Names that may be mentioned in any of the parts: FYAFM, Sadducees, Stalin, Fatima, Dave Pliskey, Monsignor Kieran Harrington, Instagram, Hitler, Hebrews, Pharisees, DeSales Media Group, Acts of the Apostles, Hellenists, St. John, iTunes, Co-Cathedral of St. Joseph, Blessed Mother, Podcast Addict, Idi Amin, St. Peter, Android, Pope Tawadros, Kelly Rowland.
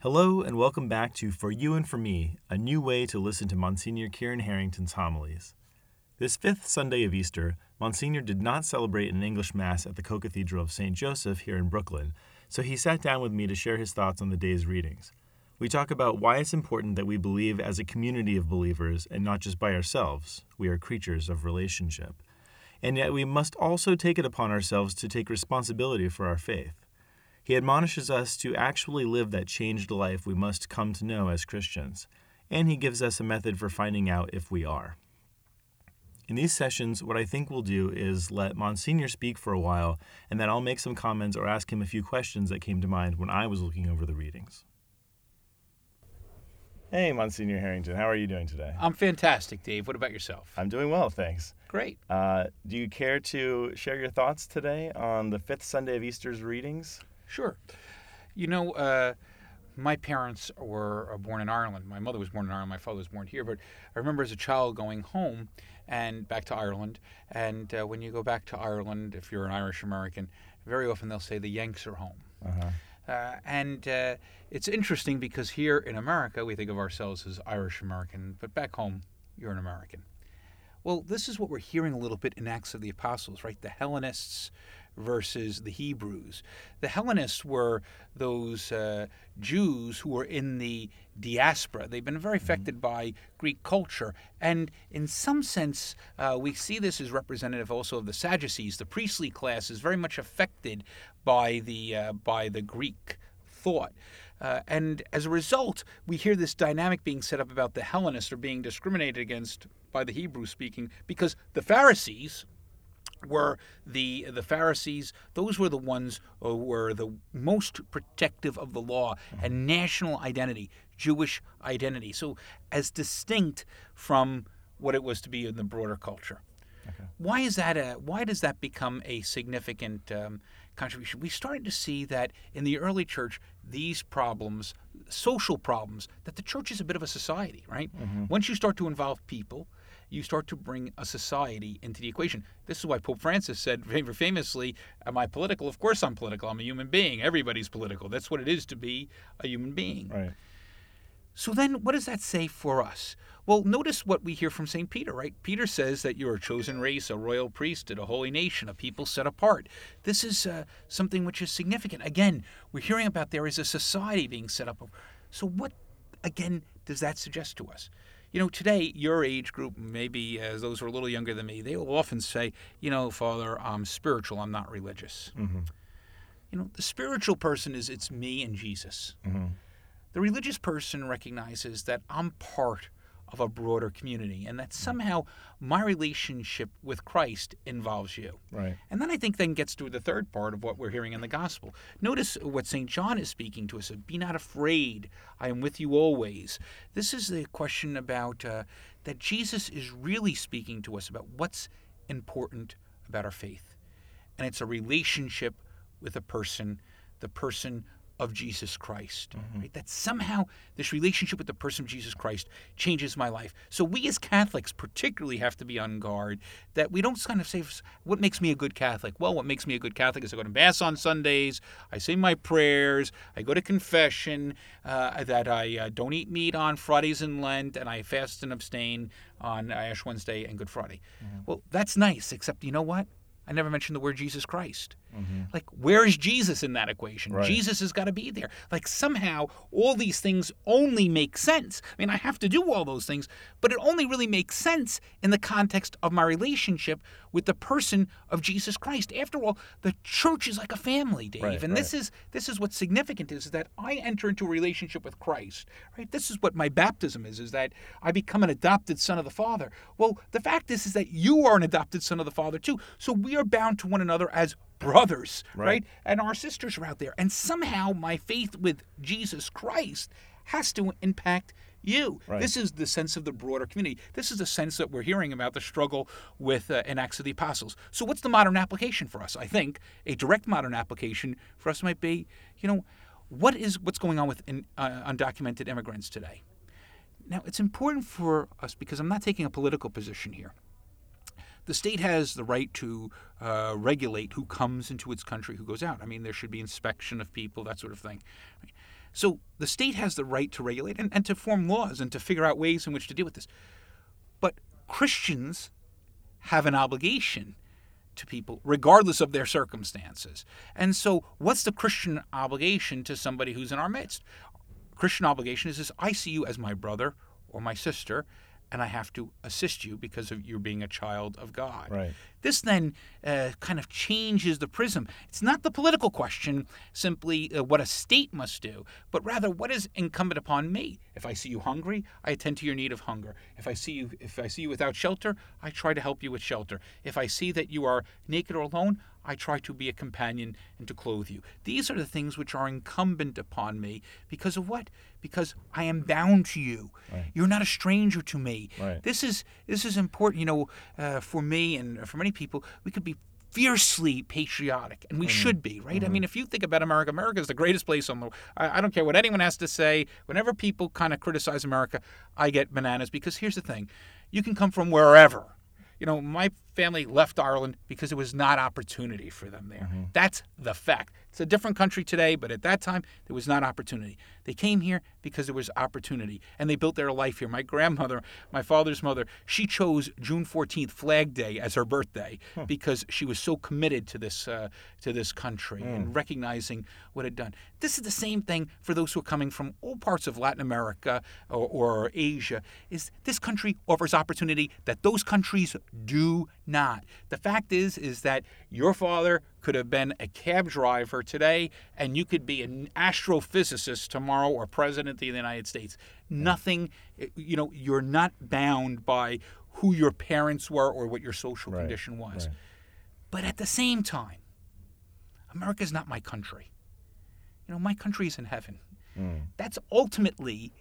Hello and welcome back to For You and For Me, a new way to listen to Monsignor Kieran Harrington's homilies. This fifth Sunday of Easter, Monsignor did not celebrate an English Mass at the Co-Cathedral of St. Joseph here in Brooklyn, so he sat down with me to share his thoughts on the day's readings. We talk about why it's important that we believe as a community of believers and not just by ourselves. We are creatures of relationship. And yet we must also take it upon ourselves to take responsibility for our faith. He admonishes us to actually live that changed life we must come to know as Christians, and he gives us a method for finding out if we are. In these sessions, what I think we'll do is let Monsignor speak for a while, and then I'll make some comments or ask him a few questions that came to mind when I was looking over the readings. Hey, Monsignor Harrington, how are you doing today? I'm fantastic, Dave. What about yourself? I'm doing well, thanks. Great. Do you care to share your thoughts today on the fifth Sunday of Easter's readings? Sure. You know, my parents were born in Ireland. My mother was born in Ireland. My father was born here. But I remember as a child going home and back to Ireland. And when you go back to Ireland, if you're an Irish American, very often they'll say the Yanks are home. Uh-huh. And it's interesting because here in America, we think of ourselves as Irish American. But back home, you're an American. Well, this is what we're hearing a little bit in Acts of the Apostles, right? The Hellenists versus the Hebrews. The Hellenists were those Jews who were in the diaspora. They've been very affected by Greek culture. And in some sense, we see this as representative also of the Sadducees. The priestly class is very much affected by the Greek thought. And as a result, we hear this dynamic being set up about the Hellenists are being discriminated against by the Hebrew speaking, because the Pharisees were the Pharisees. Those were the ones who were the most protective of the law and national identity, Jewish identity. So as distinct from what it was to be in the broader culture. Okay. Why is that? Why does that become a significant contribution? We started to see that in the early church, these problems, social problems, that the church is a bit of a society, right? Mm-hmm. Once you start to involve people, you start to bring a society into the equation. This is why Pope Francis said very famously, am I political? Of course I'm political. I'm a human being. Everybody's political. That's what it is to be a human being. Right. So then what does that say for us? Well, notice what we hear from St. Peter, right? Peter says that you're a chosen race, a royal priesthood, a holy nation, a people set apart. This is something which is significant. Again, we're hearing about there is a society being set up. So what, again, does that suggest to us? You know, today, your age group, maybe those who are a little younger than me, they will often say, you know, Father, I'm spiritual, I'm not religious. Mm-hmm. You know, the spiritual person is it's me and Jesus. Mm-hmm. The religious person recognizes that I'm part of a broader community and that somehow my relationship with Christ involves you. Right. And then I think then gets to the third part of what we're hearing in the gospel. Notice what St. John is speaking to us of, be not afraid, I am with you always. This is the question about that Jesus is really speaking to us about what's important about our faith. And it's a relationship with a person, the person of Jesus Christ, right? That somehow this relationship with the person of Jesus Christ changes my life. So we as Catholics particularly have to be on guard that we don't kind of say, what makes me a good Catholic? Well, what makes me a good Catholic is I go to Mass on Sundays, I say my prayers, I go to confession, that I don't eat meat on Fridays in Lent, and I fast and abstain on Ash Wednesday and Good Friday. Mm-hmm. Well, that's nice, except you know what? I never mentioned the word Jesus Christ. Mm-hmm. Like, where is Jesus in that equation? Right. Jesus has got to be there. Like, somehow, all these things only make sense. I mean, I have to do all those things, but it only really makes sense in the context of my relationship with the person of Jesus Christ. After all, the church is like a family, Dave. Right, and right. This is what's significant is that I enter into a relationship with Christ. Right? This is what my baptism is that I become an adopted son of the Father. Well, the fact is that you are an adopted son of the Father, too. So we are bound to one another as brothers, right? And our sisters are out there. And somehow my faith with Jesus Christ has to impact you. Right. This is the sense of the broader community. This is the sense that we're hearing about the struggle with in Acts of the Apostles. So what's the modern application for us? I think a direct modern application for us might be, you know, what's going on with undocumented immigrants today? Now, it's important for us because I'm not taking a political position here. The state has the right to regulate who comes into its country, who goes out. I mean, there should be inspection of people, that sort of thing. So the state has the right to regulate and to form laws and to figure out ways in which to deal with this. But Christians have an obligation to people, regardless of their circumstances. And so what's the Christian obligation to somebody who's in our midst? Christian obligation is this: I see you as my brother or my sister, and I have to assist you because of your being a child of God. Right. This then kind of changes the prism. It's not the political question, simply what a state must do, but rather what is incumbent upon me. If I see you hungry, I attend to your need of hunger. If I see you without shelter, I try to help you with shelter. If I see that you are naked or alone, I try to be a companion and to clothe you. These are the things which are incumbent upon me because of what? Because I am bound to you. Right. You're not a stranger to me. Right. This is important. You know, for me and for many people, we could be fiercely patriotic, and we should be, right? Mm-hmm. I mean, if you think about America, America is the greatest place on the world. I don't care what anyone has to say. Whenever people kind of criticize America, I get bananas, because here's the thing. You can come from wherever. You know, my family left Ireland because there was not opportunity for them there. Mm-hmm. That's the fact. It's a different country today, but at that time, there was not opportunity. They came here because there was opportunity, and they built their life here. My grandmother, my father's mother, she chose June 14th, Flag Day, as her birthday because she was so committed to this country and recognizing what it had done. This is the same thing for those who are coming from all parts of Latin America or Asia, is this country offers opportunity that those countries do not. The fact is that your father could have been a cab driver today, and you could be an astrophysicist tomorrow or president of the United States. Nothing, you know, you're not bound by who your parents were or what your social condition was. Right. But at the same time, America's not my country. You know, my country's in heaven. That's ultimately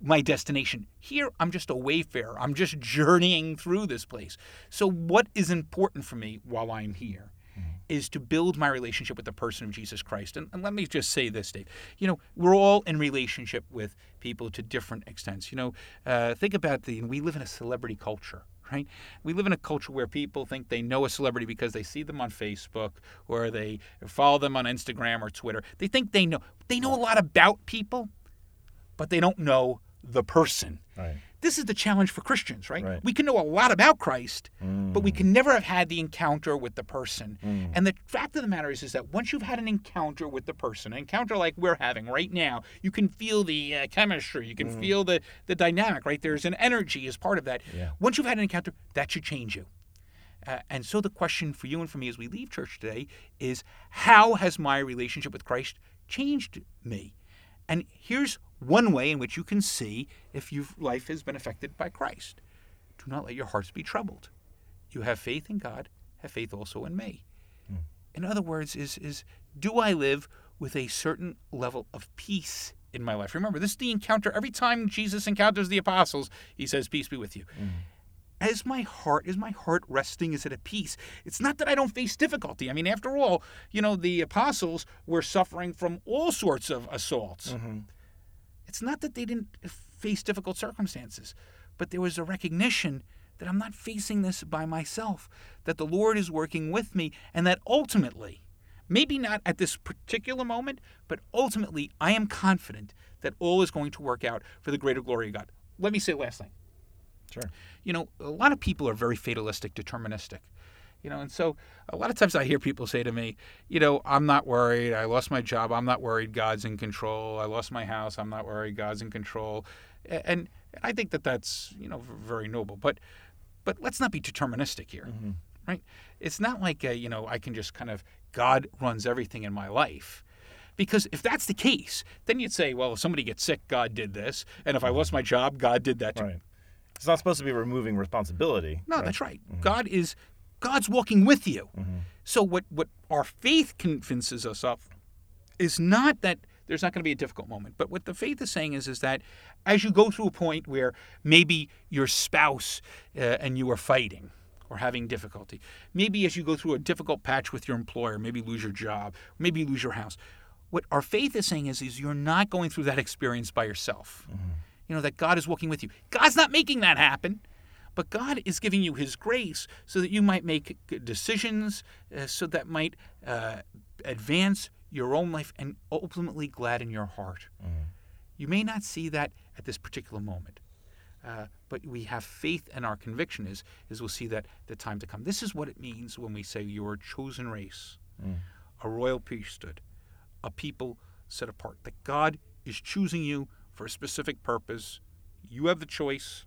my destination. Here, I'm just a wayfarer. I'm just journeying through this place. So what is important for me while I'm here is to build my relationship with the person of Jesus Christ. And let me just say this, Dave. You know, we're all in relationship with people to different extents. You know, think about we live in a celebrity culture, right? We live in a culture where people think they know a celebrity because they see them on Facebook or they follow them on Instagram or Twitter. They think they know. They know a lot about people, but they don't know the person. Right. This is the challenge for Christians, right? We can know a lot about Christ, but we can never have had the encounter with the person. And the fact of the matter is that once you've had an encounter with the person, an encounter like we're having right now, you can feel the chemistry, you can feel the dynamic, right? There's an energy as part of that. Yeah. Once you've had an encounter, that should change you. And so the question for you and for me as we leave church today is, how has my relationship with Christ changed me? And here's one way in which you can see if your life has been affected by Christ. Do not let your hearts be troubled. You have faith in God, have faith also in me. In other words, is do I live with a certain level of peace in my life? Remember, this is the encounter. Every time Jesus encounters the apostles, he says, peace be with you. Is my heart resting? Is it at peace? It's not that I don't face difficulty. I mean, after all, you know, the apostles were suffering from all sorts of assaults. It's not that they didn't face difficult circumstances, but there was a recognition that I'm not facing this by myself, that the Lord is working with me, and that ultimately, maybe not at this particular moment, but ultimately, I am confident that all is going to work out for the greater glory of God. Let me say the last thing. Sure. You know, a lot of people are very fatalistic, deterministic. You know, and so a lot of times I hear people say to me, you know, I'm not worried. I lost my job. I'm not worried. God's in control. I lost my house. I'm not worried. God's in control. And I think that that's, you know, very noble. But let's not be deterministic here, right? It's not like, you know, I can just kind of, God runs everything in my life. Because if that's the case, then you'd say, well, if somebody gets sick, God did this. And if I lost my job, God did that too. Right. It's not supposed to be removing responsibility. No, right? That's right. God's walking with you. So what our faith convinces us of is not that there's not going to be a difficult moment. But what the faith is saying is that as you go through a point where maybe your spouse and you are fighting or having difficulty, maybe as you go through a difficult patch with your employer, maybe lose your job, maybe lose your house, what our faith is saying is you're not going through that experience by yourself. You know, that God is walking with you. God's not making that happen, but God is giving you his grace so that you might make good decisions, so that might advance your own life and ultimately glad in your heart. Mm. You may not see that at this particular moment, but we have faith, and our conviction is we'll see that the time to come. This is what it means when we say you're a chosen race, a royal priesthood, a people set apart, that God is choosing you for a specific purpose. You have the choice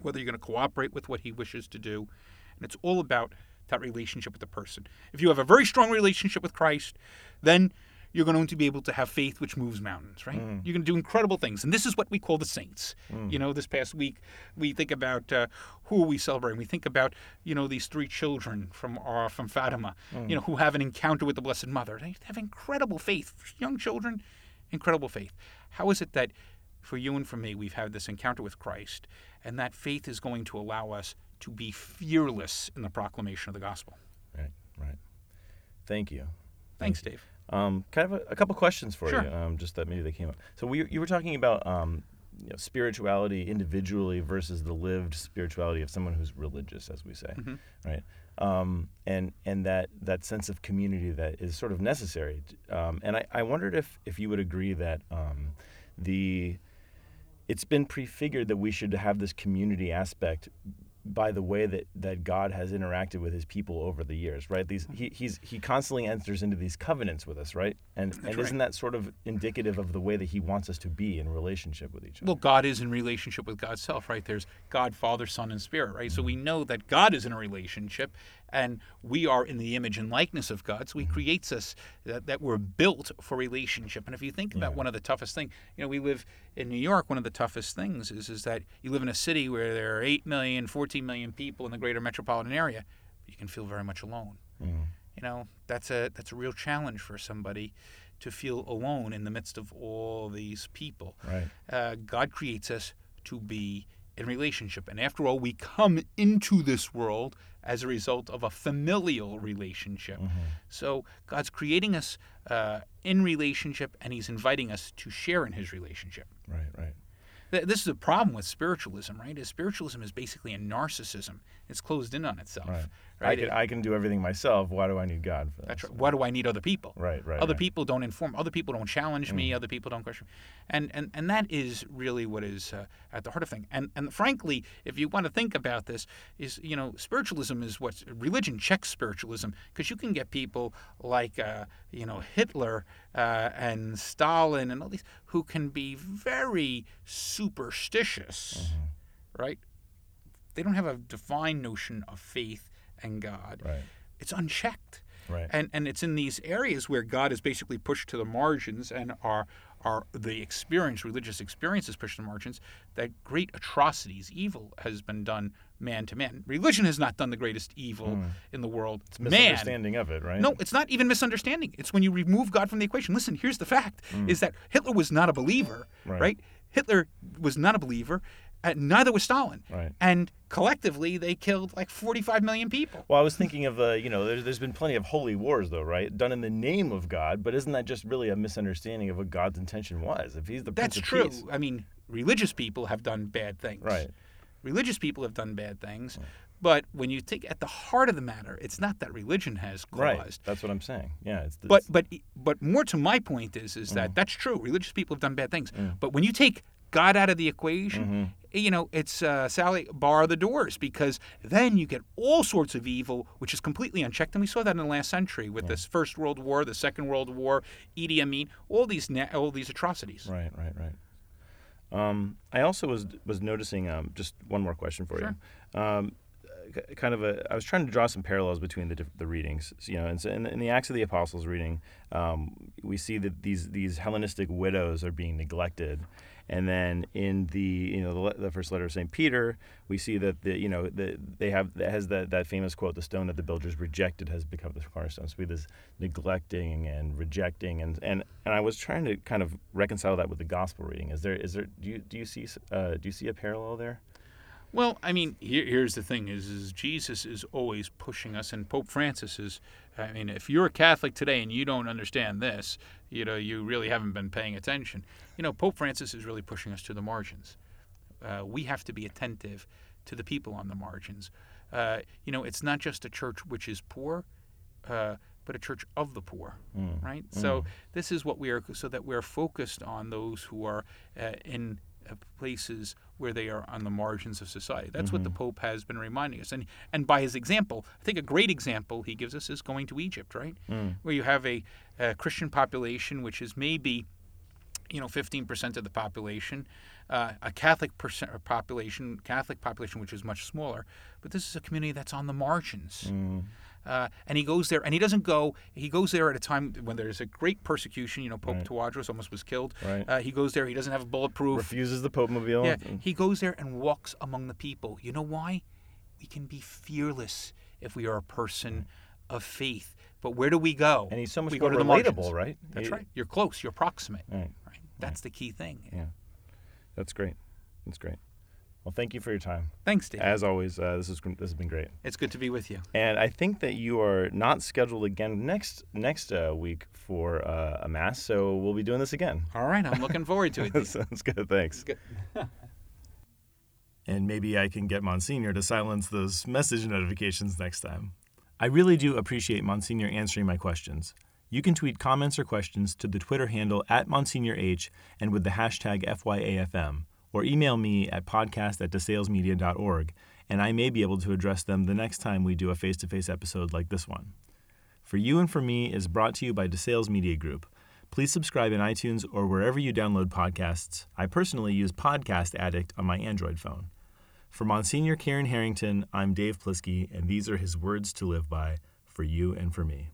whether you're going to cooperate with what he wishes to do, and it's all about that relationship with the person. If you have a very strong relationship with Christ, then you're going to be able to have faith which moves mountains, right? Mm. You're going to do incredible things. And this is what we call the saints. Mm. You know, this past week, we think about who are we celebrating. We think about, you know, these three children from Fatima, you know, who have an encounter with the Blessed Mother. They have incredible faith. For young children, incredible faith. How is it that for you and for me, we've had this encounter with Christ, and that faith is going to allow us to be fearless in the proclamation of the gospel? Right, right. Thank you. Thanks, Dave. Kind of a couple questions for you, just that maybe they came up. So you were talking about you know, spirituality individually versus the lived spirituality of someone who's religious, as we say, right? And that sense of community that is sort of necessary. And I wondered if you would agree that it's been prefigured that we should have this community aspect by the way that God has interacted with his people over the years, right? He constantly enters into these covenants with us, right? And isn't that sort of indicative of the way that he wants us to be in relationship with each other? Well, God is in relationship with God's self, right? There's God, Father, Son, and Spirit, right? Mm-hmm. So we know that God is in a relationship, and we are in the image and likeness of God, so he creates us, that we're built for relationship. And if you think about one of the toughest things, you know, we live in New York, one of the toughest things is that you live in a city where there are 8 million, 14 million people in the greater metropolitan area, but you can feel very much alone. Mm. You know, that's a real challenge for somebody to feel alone in the midst of all these people. Right. God creates us to be in relationship. And after all, we come into this world as a result of a familial relationship. Mm-hmm. So God's creating us in relationship, and he's inviting us to share in his relationship. Right, right. This is a problem with spiritualism, right? Is spiritualism is basically a narcissism. It's closed in on itself. Right. Right? I can do everything myself. Why do I need God for that? That's right. Why do I need other people? Right, right. Other people don't inform. Other people don't challenge me. Other people don't question me. And that is really what is at the heart of things. And frankly, if you want to think about this, is, you know, spiritualism is what religion checks spiritualism, because you can get people like you know, Hitler and Stalin and all these who can be very superstitious, right? They don't have a defined notion of faith and God. Right. It's unchecked. Right. And it's in these areas where God is basically pushed to the margins, and religious experience is pushed to the margins, that great atrocities, evil has been done man to man. Religion has not done the greatest evil in the world. It's misunderstanding of it, right? No, it's not even misunderstanding. It's when you remove God from the equation. Listen, here's the fact, is that Hitler was not a believer, right? Hitler was not a believer, and neither was Stalin. Right. And collectively, they killed like 45 million people. Well, I was thinking of, you know, there's been plenty of holy wars, though, right? Done in the name of God, but isn't that just really a misunderstanding of what God's intention was? If he's the Prince of Peace. That's true. I mean, religious people have done bad things. Right. Religious people have done bad things. Right. But when you take at the heart of the matter, it's not that religion has caused. Right. That's what I'm saying. Yeah. But more to my point is that that's true. Religious people have done bad things. Mm. But when you take God out of the equation, you know, it's Sally, bar the doors, because then you get all sorts of evil, which is completely unchecked. And we saw that in the last century with this First World War, the Second World War, Idi Amin, all these atrocities. Right, right, right. I also was noticing, just one more question for you. I was trying to draw some parallels between the readings, you know, and so in the Acts of the Apostles reading, we see that these Hellenistic widows are being neglected, and then in the first letter of St. Peter, we see that they have that famous quote, "The stone that the builders rejected has become the cornerstone." So we have this neglecting and rejecting, and I was trying to kind of reconcile that with the gospel reading. Is there do you see a parallel there? Well, I mean, here's the thing is Jesus is always pushing us, and Pope Francis is, I mean, if you're a Catholic today and you don't understand this, you know, you really haven't been paying attention. You know, Pope Francis is really pushing us to the margins. We have to be attentive to the people on the margins. You know, it's not just a church which is poor. but a church of the poor, right? So this is what we are, so that we're focused on those who are in places where they are on the margins of society. That's what the Pope has been reminding us. And by his example, I think a great example he gives us is going to Egypt, right? Where you have a Christian population, which is maybe, 15% of the population, a Catholic population, which is much smaller. But this is a community that's on the margins. And he goes there, and he goes there at a time when there's a great persecution. Pope Tawadros almost was killed. Right. He goes there. He doesn't have a bulletproof. Refuses the Pope mobile. Yeah, he goes there and walks among the people. You know why? We can be fearless if we are a person of faith. But where do we go? And he's so much more relatable, right? That's right. You're close. You're proximate. Right. That's the key thing. Yeah. That's great. Well, thank you for your time. Thanks, Dave. As always, this has been great. It's good to be with you. And I think that you are not scheduled again next week for a Mass, so we'll be doing this again. All right. I'm looking forward to it. Sounds good. Thanks. Good. And maybe I can get Monsignor to silence those message notifications next time. I really do appreciate Monsignor answering my questions. You can tweet comments or questions to the Twitter handle @MonsignorH and with the hashtag FYAFM, or email me at podcast@desalesmedia.org, and I may be able to address them the next time we do a face-to-face episode like this one. For You and For Me is brought to you by DeSales Media Group. Please subscribe in iTunes or wherever you download podcasts. I personally use Podcast Addict on my Android phone. For Monsignor Kieran Harrington, I'm Dave Pliskey, and these are his words to live by, for you and for me.